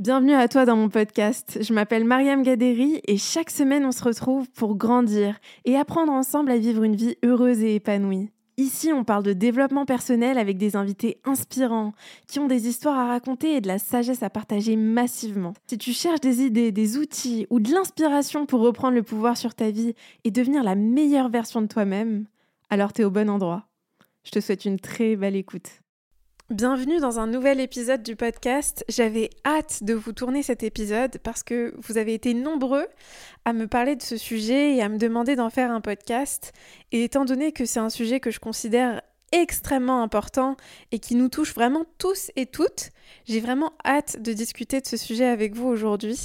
Bienvenue à toi dans mon podcast. Je m'appelle Maryam Gadery et chaque semaine on se retrouve pour grandir et apprendre ensemble à vivre une vie heureuse et épanouie. Ici, on parle de développement personnel avec des invités inspirants qui ont des histoires à raconter et de la sagesse à partager massivement. Si tu cherches des idées, des outils ou de l'inspiration pour reprendre le pouvoir sur ta vie et devenir la meilleure version de toi-même, alors t'es au bon endroit. Je te souhaite une très belle écoute. Bienvenue dans un nouvel épisode du podcast. J'avais hâte de vous tourner cet épisode parce que vous avez été nombreux à me parler de ce sujet et à me demander d'en faire un podcast. Et étant donné que c'est un sujet que je considère extrêmement important et qui nous touche vraiment tous et toutes, j'ai vraiment hâte de discuter de ce sujet avec vous aujourd'hui.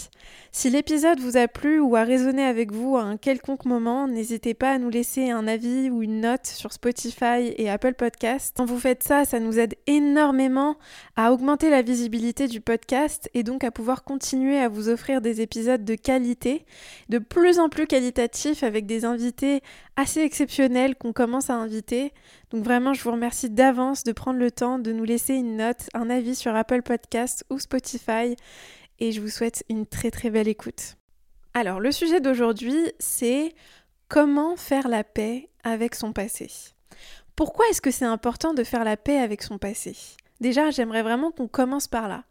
Si l'épisode vous a plu ou a résonné avec vous à un quelconque moment, n'hésitez pas à nous laisser un avis ou une note sur Spotify et Apple Podcasts. Quand vous faites ça, ça nous aide énormément à augmenter la visibilité du podcast et donc à pouvoir continuer à vous offrir des épisodes de qualité, de plus en plus qualitatifs avec des invités assez exceptionnels qu'on commence à inviter. Donc vraiment, je vous remercie d'avance de prendre le temps de nous laisser une note, un avis sur Apple Podcasts ou Spotify et je vous souhaite une très très belle écoute. Alors le sujet d'aujourd'hui, c'est comment faire la paix avec son passé. Pourquoi est-ce que c'est important de faire la paix avec son passé ? Déjà, j'aimerais vraiment qu'on commence par là.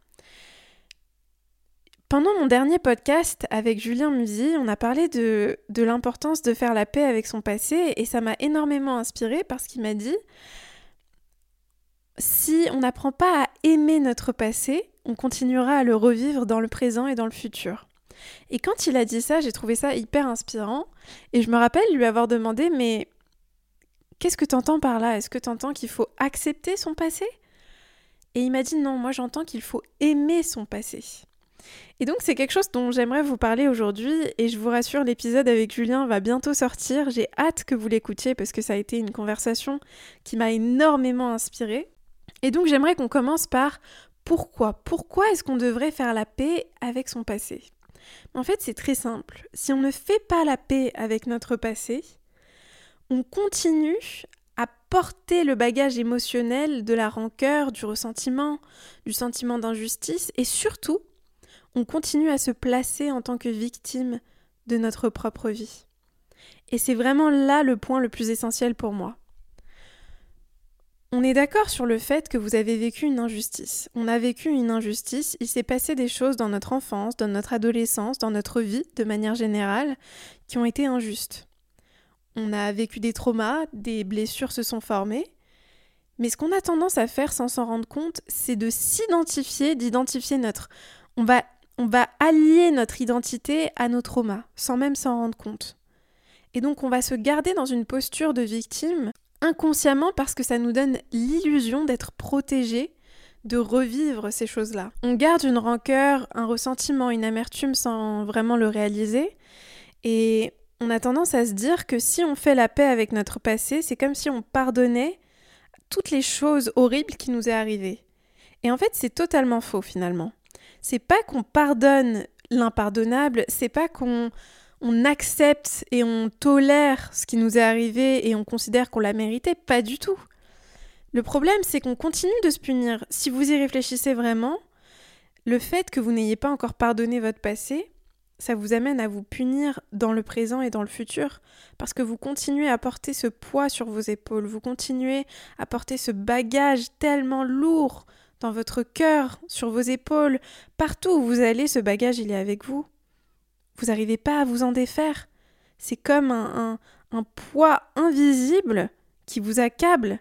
Pendant mon dernier podcast avec Julien Musy, on a parlé de l'importance de faire la paix avec son passé et ça m'a énormément inspirée parce qu'il m'a dit « Si on n'apprend pas à aimer notre passé, on continuera à le revivre dans le présent et dans le futur. » Et quand il a dit ça, j'ai trouvé ça hyper inspirant et je me rappelle lui avoir demandé « Mais qu'est-ce que t'entends par là ? Est-ce que t'entends qu'il faut accepter son passé ?» Et il m'a dit « Non, moi j'entends qu'il faut aimer son passé. » Et donc c'est quelque chose dont j'aimerais vous parler aujourd'hui et je vous rassure, l'épisode avec Julien va bientôt sortir, j'ai hâte que vous l'écoutiez parce que ça a été une conversation qui m'a énormément inspirée. Et donc j'aimerais qu'on commence par pourquoi est-ce qu'on devrait faire la paix avec son passé ? En fait c'est très simple, si on ne fait pas la paix avec notre passé, on continue à porter le bagage émotionnel de la rancœur, du ressentiment, du sentiment d'injustice et surtout, on continue à se placer en tant que victime de notre propre vie. Et c'est vraiment là le point le plus essentiel pour moi. On est d'accord sur le fait que vous avez vécu une injustice. On a vécu une injustice, il s'est passé des choses dans notre enfance, dans notre adolescence, dans notre vie, de manière générale, qui ont été injustes. On a vécu des traumas, des blessures se sont formées. Mais ce qu'on a tendance à faire sans s'en rendre compte, c'est de s'identifier, d'identifier notre... On va allier notre identité à nos traumas, sans même s'en rendre compte. Et donc on va se garder dans une posture de victime, inconsciemment parce que ça nous donne l'illusion d'être protégé, de revivre ces choses-là. On garde une rancœur, un ressentiment, une amertume sans vraiment le réaliser. Et on a tendance à se dire que si on fait la paix avec notre passé, c'est comme si on pardonnait toutes les choses horribles qui nous est arrivées. Et en fait, c'est totalement faux finalement. C'est pas qu'on pardonne l'impardonnable, c'est pas qu'on accepte et on tolère ce qui nous est arrivé et on considère qu'on l'a mérité, pas du tout. Le problème, c'est qu'on continue de se punir. Si vous y réfléchissez vraiment, le fait que vous n'ayez pas encore pardonné votre passé, ça vous amène à vous punir dans le présent et dans le futur, parce que vous continuez à porter ce poids sur vos épaules, vous continuez à porter ce bagage tellement lourd dans votre cœur, sur vos épaules, partout où vous allez, ce bagage, il est avec vous. Vous n'arrivez pas à vous en défaire. C'est comme un poids invisible qui vous accable.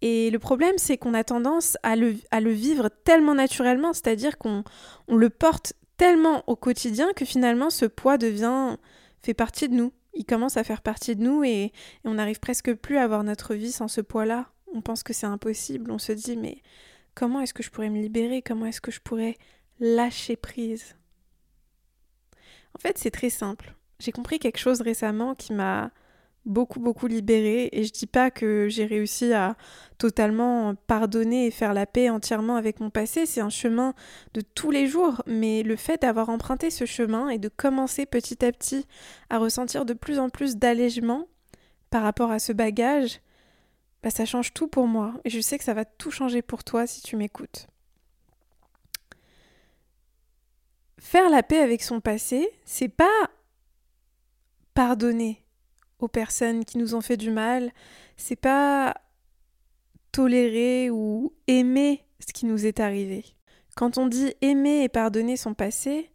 Et le problème, c'est qu'on a tendance à le vivre tellement naturellement, c'est-à-dire qu'on le porte tellement au quotidien que finalement, ce poids fait partie de nous. Il commence à faire partie de nous et on n'arrive presque plus à avoir notre vie sans ce poids-là. On pense que c'est impossible, on se dit, mais... Comment est-ce que je pourrais me libérer ? Comment est-ce que je pourrais lâcher prise ? En fait, c'est très simple. J'ai compris quelque chose récemment qui m'a beaucoup libérée et je dis pas que j'ai réussi à totalement pardonner et faire la paix entièrement avec mon passé. C'est un chemin de tous les jours, mais le fait d'avoir emprunté ce chemin et de commencer petit à petit à ressentir de plus en plus d'allègement par rapport à ce bagage, ça change tout pour moi et je sais que ça va tout changer pour toi si tu m'écoutes. Faire la paix avec son passé, c'est pas pardonner aux personnes qui nous ont fait du mal, c'est pas tolérer ou aimer ce qui nous est arrivé. Quand on dit aimer et pardonner son passé,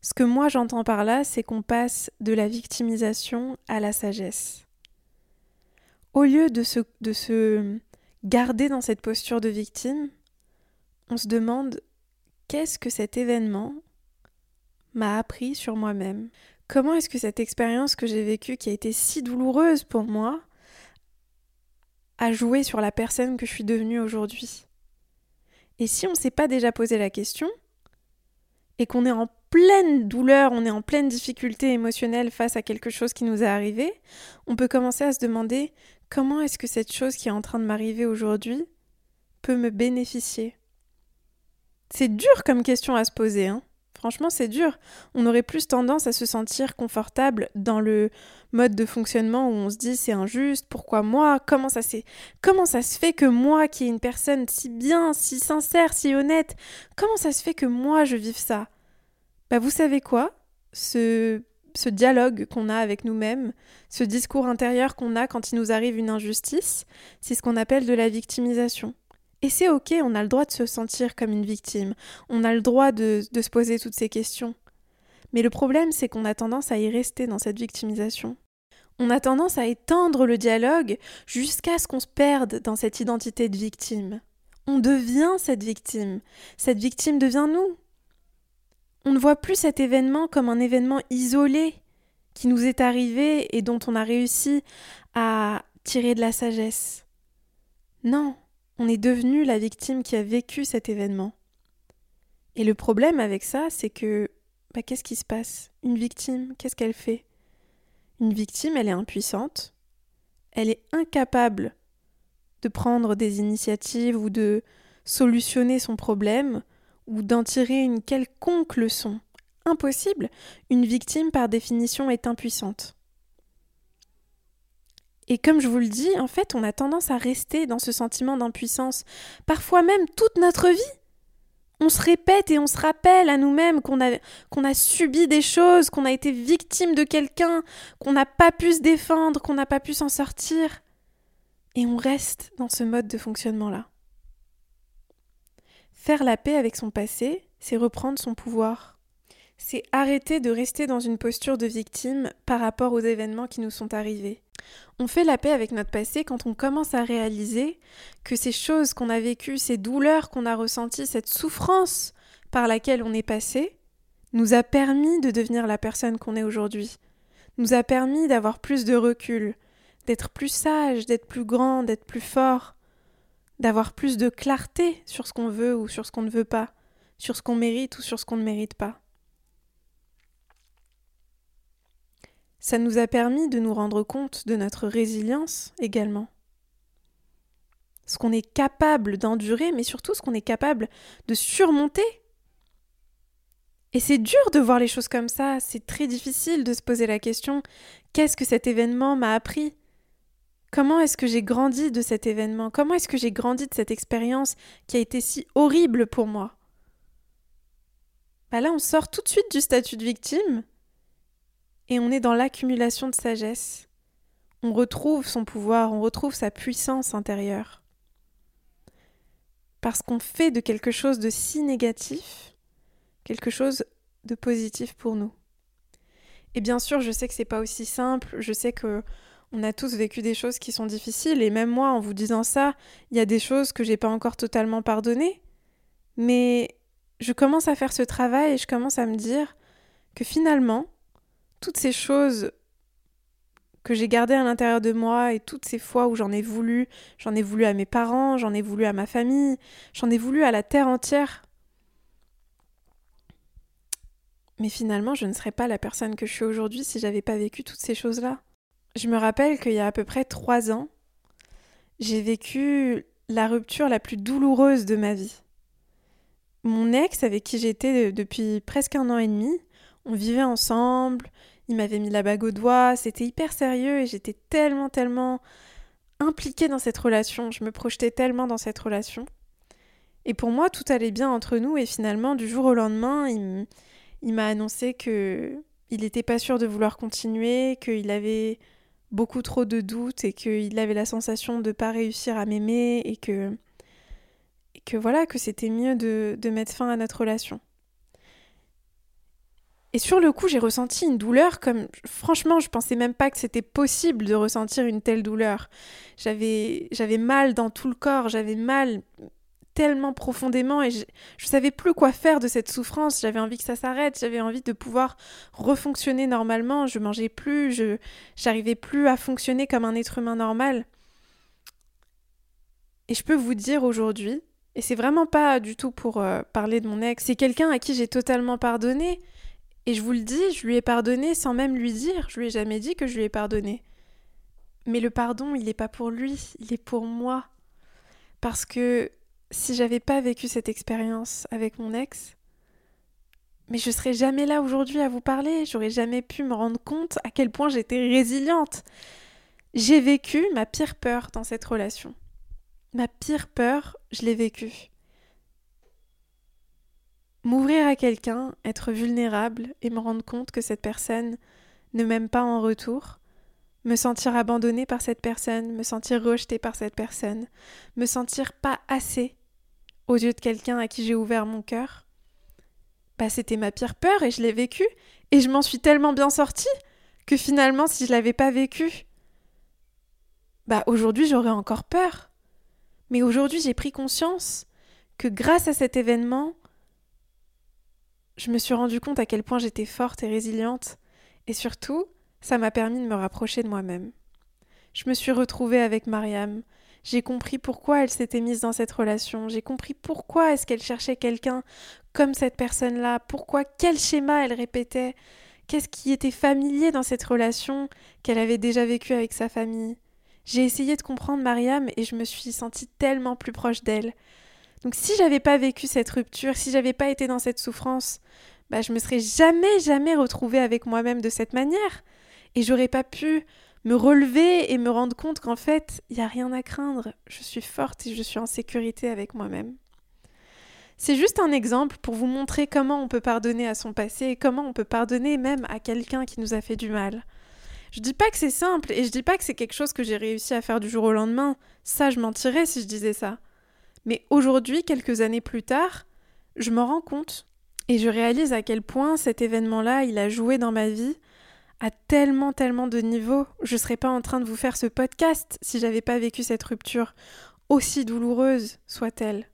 ce que moi j'entends par là, c'est qu'on passe de la victimisation à la sagesse. Au lieu de se garder dans cette posture de victime, on se demande qu'est-ce que cet événement m'a appris sur moi-même ? Comment est-ce que cette expérience que j'ai vécue, qui a été si douloureuse pour moi, a joué sur la personne que je suis devenue aujourd'hui ? Et si on ne s'est pas déjà posé la question, et qu'on est en pleine douleur, on est en pleine difficulté émotionnelle face à quelque chose qui nous est arrivé, on peut commencer à se demander comment est-ce que cette chose qui est en train de m'arriver aujourd'hui peut me bénéficier. C'est dur comme question à se poser, hein. Franchement, c'est dur. On aurait plus tendance à se sentir confortable dans le mode de fonctionnement où on se dit « c'est injuste, pourquoi moi ? Comment ça se fait que moi, qui est une personne si bien, si sincère, si honnête, comment ça se fait que moi, je vive ça ?» Bah, vous savez quoi ? Ce dialogue qu'on a avec nous-mêmes, ce discours intérieur qu'on a quand il nous arrive une injustice, c'est ce qu'on appelle de la victimisation. Et c'est ok, on a le droit de se sentir comme une victime, on a le droit de se poser toutes ces questions. Mais le problème, c'est qu'on a tendance à y rester dans cette victimisation. On a tendance à étendre le dialogue jusqu'à ce qu'on se perde dans cette identité de victime. On devient cette victime. Cette victime devient nous. On ne voit plus cet événement comme un événement isolé qui nous est arrivé et dont on a réussi à tirer de la sagesse. Non. On est devenu la victime qui a vécu cet événement. Et le problème avec ça, c'est que, qu'est-ce qui se passe ? Une victime, qu'est-ce qu'elle fait ? Une victime, elle est impuissante, elle est incapable de prendre des initiatives ou de solutionner son problème ou d'en tirer une quelconque leçon. Impossible ! Une victime, par définition, est impuissante. Et comme je vous le dis, en fait, on a tendance à rester dans ce sentiment d'impuissance, parfois même toute notre vie. On se répète et on se rappelle à nous-mêmes qu'on a subi des choses, qu'on a été victime de quelqu'un, qu'on n'a pas pu se défendre, qu'on n'a pas pu s'en sortir. Et on reste dans ce mode de fonctionnement-là. Faire la paix avec son passé, c'est reprendre son pouvoir. C'est arrêter de rester dans une posture de victime par rapport aux événements qui nous sont arrivés. On fait la paix avec notre passé quand on commence à réaliser que ces choses qu'on a vécues, ces douleurs qu'on a ressenties, cette souffrance par laquelle on est passé, nous a permis de devenir la personne qu'on est aujourd'hui, nous a permis d'avoir plus de recul, d'être plus sage, d'être plus grand, d'être plus fort, d'avoir plus de clarté sur ce qu'on veut ou sur ce qu'on ne veut pas, sur ce qu'on mérite ou sur ce qu'on ne mérite pas. Ça nous a permis de nous rendre compte de notre résilience également. Ce qu'on est capable d'endurer, mais surtout ce qu'on est capable de surmonter. Et c'est dur de voir les choses comme ça, c'est très difficile de se poser la question « Qu'est-ce que cet événement m'a appris ? Comment est-ce que j'ai grandi de cet événement ? Comment est-ce que j'ai grandi de cette expérience qui a été si horrible pour moi ?» Là, on sort tout de suite du statut de victime. Et on est dans l'accumulation de sagesse. On retrouve son pouvoir, on retrouve sa puissance intérieure. Parce qu'on fait de quelque chose de si négatif, quelque chose de positif pour nous. Et bien sûr, je sais que c'est pas aussi simple, je sais que on a tous vécu des choses qui sont difficiles, et même moi, en vous disant ça, il y a des choses que j'ai pas encore totalement pardonnées, mais je commence à faire ce travail et je commence à me dire que finalement, toutes ces choses que j'ai gardées à l'intérieur de moi et toutes ces fois où j'en ai voulu à mes parents, j'en ai voulu à ma famille, j'en ai voulu à la terre entière. Mais finalement, je ne serais pas la personne que je suis aujourd'hui si j'avais pas vécu toutes ces choses-là. Je me rappelle qu'il y a à peu près 3 ans, j'ai vécu la rupture la plus douloureuse de ma vie. Mon ex, avec qui j'étais depuis presque 1 an et demi, on vivait ensemble, il m'avait mis la bague au doigt, c'était hyper sérieux et j'étais tellement impliquée dans cette relation, je me projetais tellement dans cette relation. Et pour moi, tout allait bien entre nous et finalement, du jour au lendemain, il il m'a annoncé qu'il n'était pas sûr de vouloir continuer, qu'il avait beaucoup trop de doutes et qu'il avait la sensation de ne pas réussir à m'aimer et que voilà, que c'était mieux de mettre fin à notre relation. Et sur le coup, j'ai ressenti une douleur comme... Franchement, je pensais même pas que c'était possible de ressentir une telle douleur. J'avais mal dans tout le corps, j'avais mal tellement profondément et je savais plus quoi faire de cette souffrance. J'avais envie que ça s'arrête, j'avais envie de pouvoir refonctionner normalement. Je mangeais plus, j'arrivais plus à fonctionner comme un être humain normal. Et je peux vous dire aujourd'hui, et c'est vraiment pas du tout pour parler de mon ex, c'est quelqu'un à qui j'ai totalement pardonné. Et je vous le dis, je lui ai pardonné sans même lui dire, je lui ai jamais dit que je lui ai pardonné. Mais le pardon, il n'est pas pour lui, il est pour moi. Parce que si j'avais pas vécu cette expérience avec mon ex, mais je serais jamais là aujourd'hui à vous parler, j'aurais jamais pu me rendre compte à quel point j'étais résiliente. J'ai vécu ma pire peur dans cette relation. Ma pire peur, je l'ai vécue. M'ouvrir à quelqu'un, être vulnérable et me rendre compte que cette personne ne m'aime pas en retour, me sentir abandonnée par cette personne, me sentir rejetée par cette personne, me sentir pas assez aux yeux de quelqu'un à qui j'ai ouvert mon cœur, bah c'était ma pire peur et je l'ai vécue et je m'en suis tellement bien sortie que finalement si je l'avais pas vécue, bah aujourd'hui j'aurais encore peur. Mais aujourd'hui j'ai pris conscience que grâce à cet événement, je me suis rendu compte à quel point j'étais forte et résiliente. Et surtout, ça m'a permis de me rapprocher de moi-même. Je me suis retrouvée avec Maryam. J'ai compris pourquoi elle s'était mise dans cette relation. J'ai compris pourquoi est-ce qu'elle cherchait quelqu'un comme cette personne-là. Pourquoi, quel schéma elle répétait. Qu'est-ce qui était familier dans cette relation qu'elle avait déjà vécue avec sa famille. J'ai essayé de comprendre Maryam et je me suis sentie tellement plus proche d'elle. Donc si j'avais pas vécu cette rupture, si j'avais pas été dans cette souffrance, bah je me serais jamais retrouvée avec moi-même de cette manière et j'aurais pas pu me relever et me rendre compte qu'en fait, il y a rien à craindre, je suis forte et je suis en sécurité avec moi-même. C'est juste un exemple pour vous montrer comment on peut pardonner à son passé et comment on peut pardonner même à quelqu'un qui nous a fait du mal. Je dis pas que c'est simple et je dis pas que c'est quelque chose que j'ai réussi à faire du jour au lendemain, ça je mentirais si je disais ça. Mais aujourd'hui, quelques années plus tard, je m'en rends compte et je réalise à quel point cet événement-là, il a joué dans ma vie à tellement de niveaux. Je serais pas en train de vous faire ce podcast si j'avais pas vécu cette rupture, aussi douloureuse soit-elle.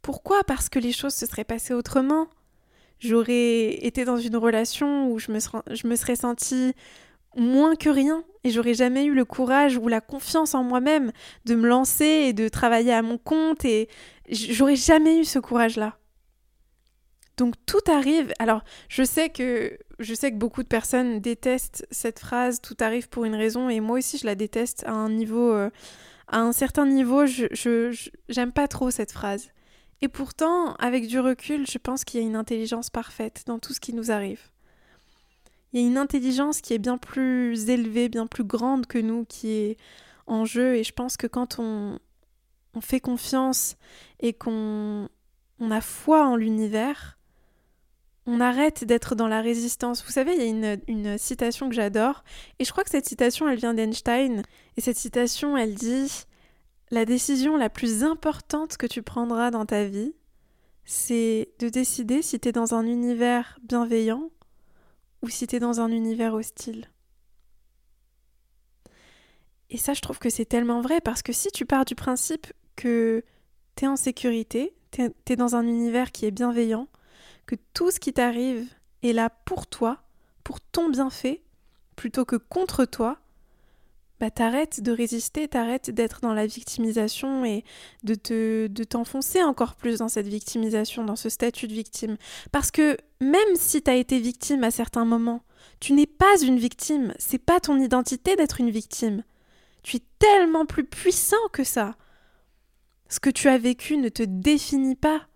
Pourquoi ? Parce que les choses se seraient passées autrement. J'aurais été dans une relation où je me serais sentie moins que rien et j'aurais jamais eu le courage ou la confiance en moi-même de me lancer et de travailler à mon compte et j'aurais jamais eu ce courage-là. Donc tout arrive, alors je sais que beaucoup de personnes détestent cette phrase, tout arrive pour une raison et moi aussi je la déteste à un niveau, à un certain niveau, j'aime pas trop cette phrase. Et pourtant, avec du recul, je pense qu'il y a une intelligence parfaite dans tout ce qui nous arrive. Il y a une intelligence qui est bien plus élevée, bien plus grande que nous, qui est en jeu. Et je pense que quand on fait confiance et qu'on a foi en l'univers, on arrête d'être dans la résistance. Vous savez, il y a une citation que j'adore. Et je crois que cette citation, elle vient d'Einstein. Et cette citation, elle dit « La décision la plus importante que tu prendras dans ta vie, c'est de décider si tu es dans un univers bienveillant, ou si t'es dans un univers hostile. » Et ça, je trouve que c'est tellement vrai, parce que si tu pars du principe que t'es en sécurité, t'es dans un univers qui est bienveillant, que tout ce qui t'arrive est là pour toi, pour ton bienfait, plutôt que contre toi, bah t'arrêtes de résister, t'arrêtes d'être dans la victimisation et de t'enfoncer encore plus dans cette victimisation, dans ce statut de victime. Parce que même si t'as été victime à certains moments, tu n'es pas une victime, c'est pas ton identité d'être une victime. Tu es tellement plus puissant que ça. Ce que tu as vécu ne te définit pas.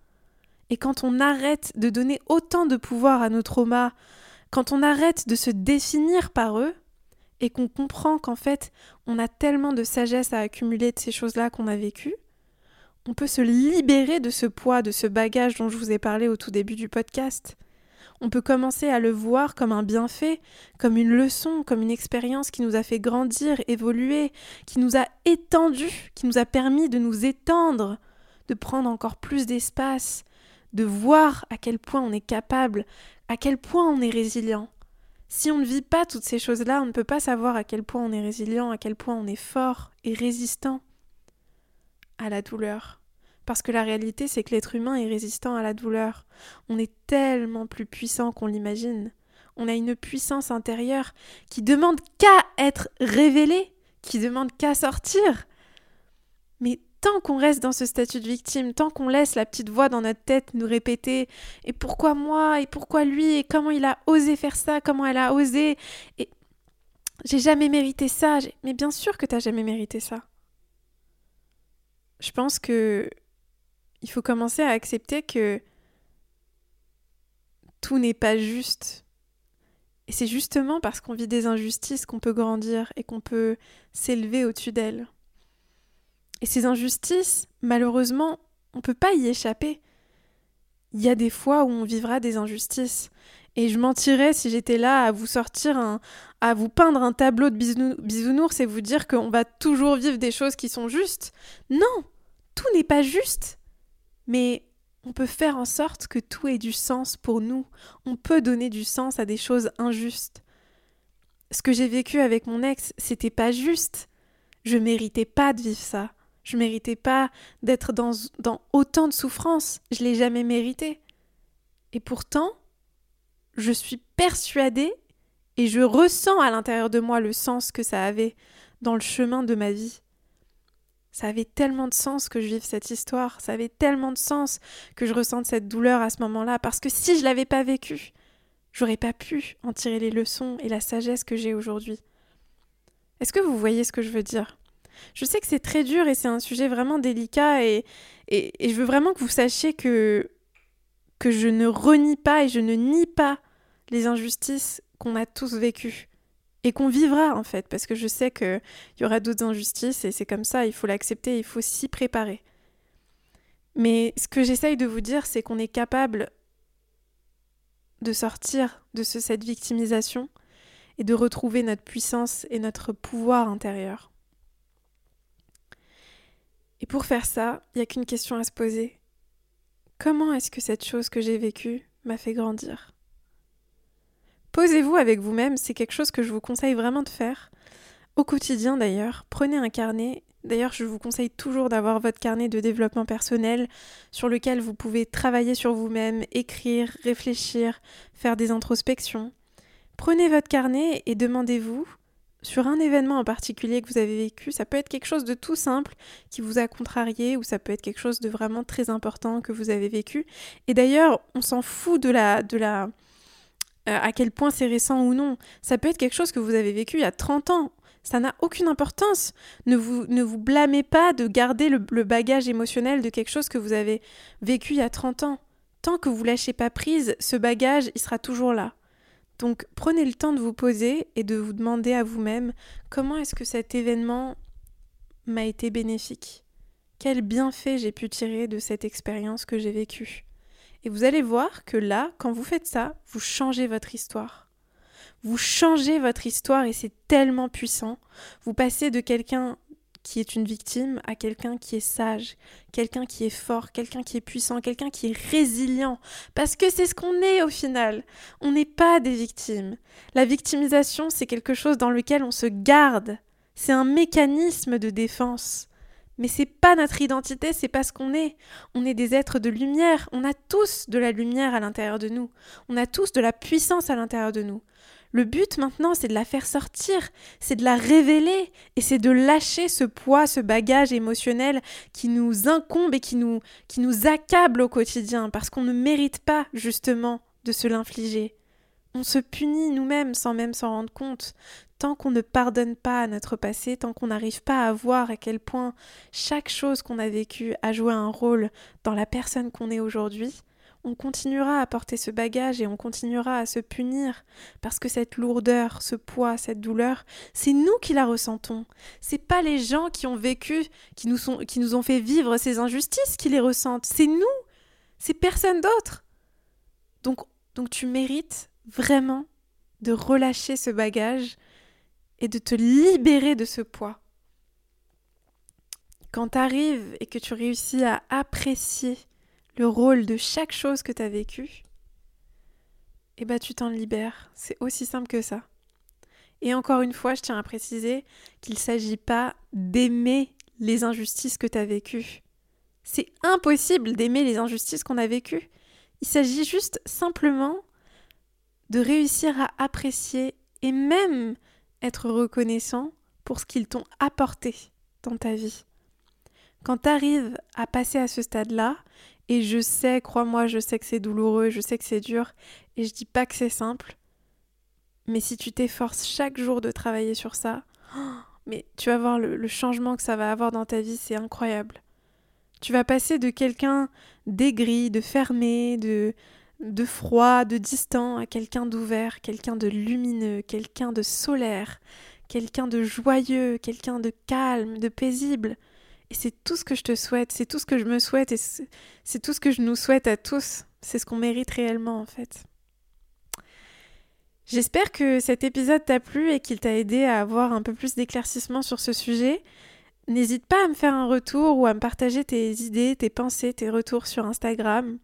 Et quand on arrête de donner autant de pouvoir à nos traumas, quand on arrête de se définir par eux, et qu'on comprend qu'en fait, on a tellement de sagesse à accumuler de ces choses-là qu'on a vécues, On peut se libérer de ce poids, de ce bagage dont je vous ai parlé au tout début du podcast. On peut commencer à le voir comme un bienfait, comme une leçon, comme une expérience qui nous a fait grandir, évoluer, qui nous a étendus, qui nous a permis de nous étendre, de prendre encore plus d'espace, de voir à quel point on est capable, à quel point on est résilient. Si on ne vit pas toutes ces choses-là, on ne peut pas savoir à quel point on est résilient, à quel point on est fort et résistant à la douleur. Parce que la réalité, c'est que l'être humain est résistant à la douleur. On est tellement plus puissant qu'on l'imagine. On a une puissance intérieure qui demande qu'à être révélée, qui demande qu'à sortir. Mais tant qu'on reste dans ce statut de victime, tant qu'on laisse la petite voix dans notre tête nous répéter « Et pourquoi moi ? Et pourquoi lui ? Et comment il a osé faire ça ? Comment elle a osé ?» Et « J'ai jamais mérité ça !» Mais bien sûr que t'as jamais mérité ça. Je pense que il faut commencer à accepter que tout n'est pas juste. Et c'est justement parce qu'on vit des injustices qu'on peut grandir et qu'on peut s'élever au-dessus d'elles. Et ces injustices, malheureusement, on ne peut pas y échapper. Il y a des fois où on vivra des injustices. Et je mentirais si j'étais là à vous sortir, à vous peindre un tableau de bisounours et vous dire qu'on va toujours vivre des choses qui sont justes. Non, tout n'est pas juste. Mais on peut faire en sorte que tout ait du sens pour nous. On peut donner du sens à des choses injustes. Ce que j'ai vécu avec mon ex, c'était pas juste. Je méritais pas de vivre ça. Je méritais pas d'être dans autant de souffrance. Je l'ai jamais mérité. Et pourtant, je suis persuadée et je ressens à l'intérieur de moi le sens que ça avait dans le chemin de ma vie. Ça avait tellement de sens que je vive cette histoire. Ça avait tellement de sens que je ressente cette douleur à ce moment-là. Parce que si je l'avais pas vécue, j'aurais pas pu en tirer les leçons et la sagesse que j'ai aujourd'hui. Est-ce que vous voyez ce que je veux dire ? Je sais que c'est très dur et c'est un sujet vraiment délicat et je veux vraiment que vous sachiez que je ne renie pas et je ne nie pas les injustices qu'on a tous vécues et qu'on vivra en fait, parce que je sais qu'il y aura d'autres injustices et c'est comme ça, il faut l'accepter, il faut s'y préparer. Mais ce que j'essaye de vous dire, c'est qu'on est capable de sortir de cette victimisation et de retrouver notre puissance et notre pouvoir intérieur. Et pour faire ça, il n'y a qu'une question à se poser. Comment est-ce que cette chose que j'ai vécue m'a fait grandir ? Posez-vous avec vous-même, c'est quelque chose que je vous conseille vraiment de faire. Au quotidien d'ailleurs, prenez un carnet. D'ailleurs, je vous conseille toujours d'avoir votre carnet de développement personnel sur lequel vous pouvez travailler sur vous-même, écrire, réfléchir, faire des introspections. Prenez votre carnet et demandez-vous sur un événement en particulier que vous avez vécu. Ça peut être quelque chose de tout simple qui vous a contrarié ou ça peut être quelque chose de vraiment très important que vous avez vécu. Et d'ailleurs, on s'en fout de à quel point c'est récent ou non. Ça peut être quelque chose que vous avez vécu il y a 30 ans. Ça n'a aucune importance. Ne vous blâmez pas de garder le bagage émotionnel de quelque chose que vous avez vécu il y a 30 ans. Tant que vous lâchez pas prise, ce bagage, il sera toujours là. Donc prenez le temps de vous poser et de vous demander à vous-même comment est-ce que cet événement m'a été bénéfique. Quel bienfait j'ai pu tirer de cette expérience que j'ai vécue. Et vous allez voir que là, quand vous faites ça, vous changez votre histoire. Vous changez votre histoire et c'est tellement puissant. Vous passez de quelqu'un qui est une victime à quelqu'un qui est sage, quelqu'un qui est fort, quelqu'un qui est puissant, quelqu'un qui est résilient. Parce que c'est ce qu'on est au final. On n'est pas des victimes. La victimisation, c'est quelque chose dans lequel on se garde. C'est un mécanisme de défense. Mais c'est pas notre identité, c'est pas ce qu'on est. On est des êtres de lumière. On a tous de la lumière à l'intérieur de nous. On a tous de la puissance à l'intérieur de nous. Le but maintenant, c'est de la faire sortir, c'est de la révéler et c'est de lâcher ce poids, ce bagage émotionnel qui nous incombe et qui nous accable au quotidien parce qu'on ne mérite pas justement de se l'infliger. On se punit nous-mêmes sans même s'en rendre compte. Tant qu'on ne pardonne pas à notre passé, tant qu'on n'arrive pas à voir à quel point chaque chose qu'on a vécue a joué un rôle dans la personne qu'on est aujourd'hui, on continuera à porter ce bagage et on continuera à se punir parce que cette lourdeur, ce poids, cette douleur, c'est nous qui la ressentons. C'est pas les gens qui ont vécu, qui nous ont fait vivre ces injustices qui les ressentent. C'est nous, c'est personne d'autre. Donc tu mérites vraiment de relâcher ce bagage et de te libérer de ce poids. Quand tu arrives et que tu réussis à apprécier le rôle de chaque chose que tu as vécue, eh ben tu t'en libères. C'est aussi simple que ça. Et encore une fois, je tiens à préciser qu'il ne s'agit pas d'aimer les injustices que tu as vécues. C'est impossible d'aimer les injustices qu'on a vécues. Il s'agit juste simplement de réussir à apprécier et même être reconnaissant pour ce qu'ils t'ont apporté dans ta vie. Quand tu arrives à passer à ce stade-là, et je sais, crois-moi, je sais que c'est douloureux, je sais que c'est dur, et je dis pas que c'est simple, mais si tu t'efforces chaque jour de travailler sur ça, mais tu vas voir le changement que ça va avoir dans ta vie, c'est incroyable. Tu vas passer de quelqu'un d'aigri, de fermé, de froid, de distant, à quelqu'un d'ouvert, quelqu'un de lumineux, quelqu'un de solaire, quelqu'un de joyeux, quelqu'un de calme, de paisible. Et c'est tout ce que je te souhaite, c'est tout ce que je me souhaite et c'est tout ce que je nous souhaite à tous. C'est ce qu'on mérite réellement en fait. J'espère que cet épisode t'a plu et qu'il t'a aidé à avoir un peu plus d'éclaircissement sur ce sujet. N'hésite pas à me faire un retour ou à me partager tes idées, tes pensées, tes retours sur Instagram.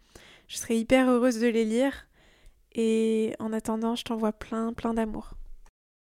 Je serai hyper heureuse de les lire. Et en attendant, je t'envoie plein d'amour.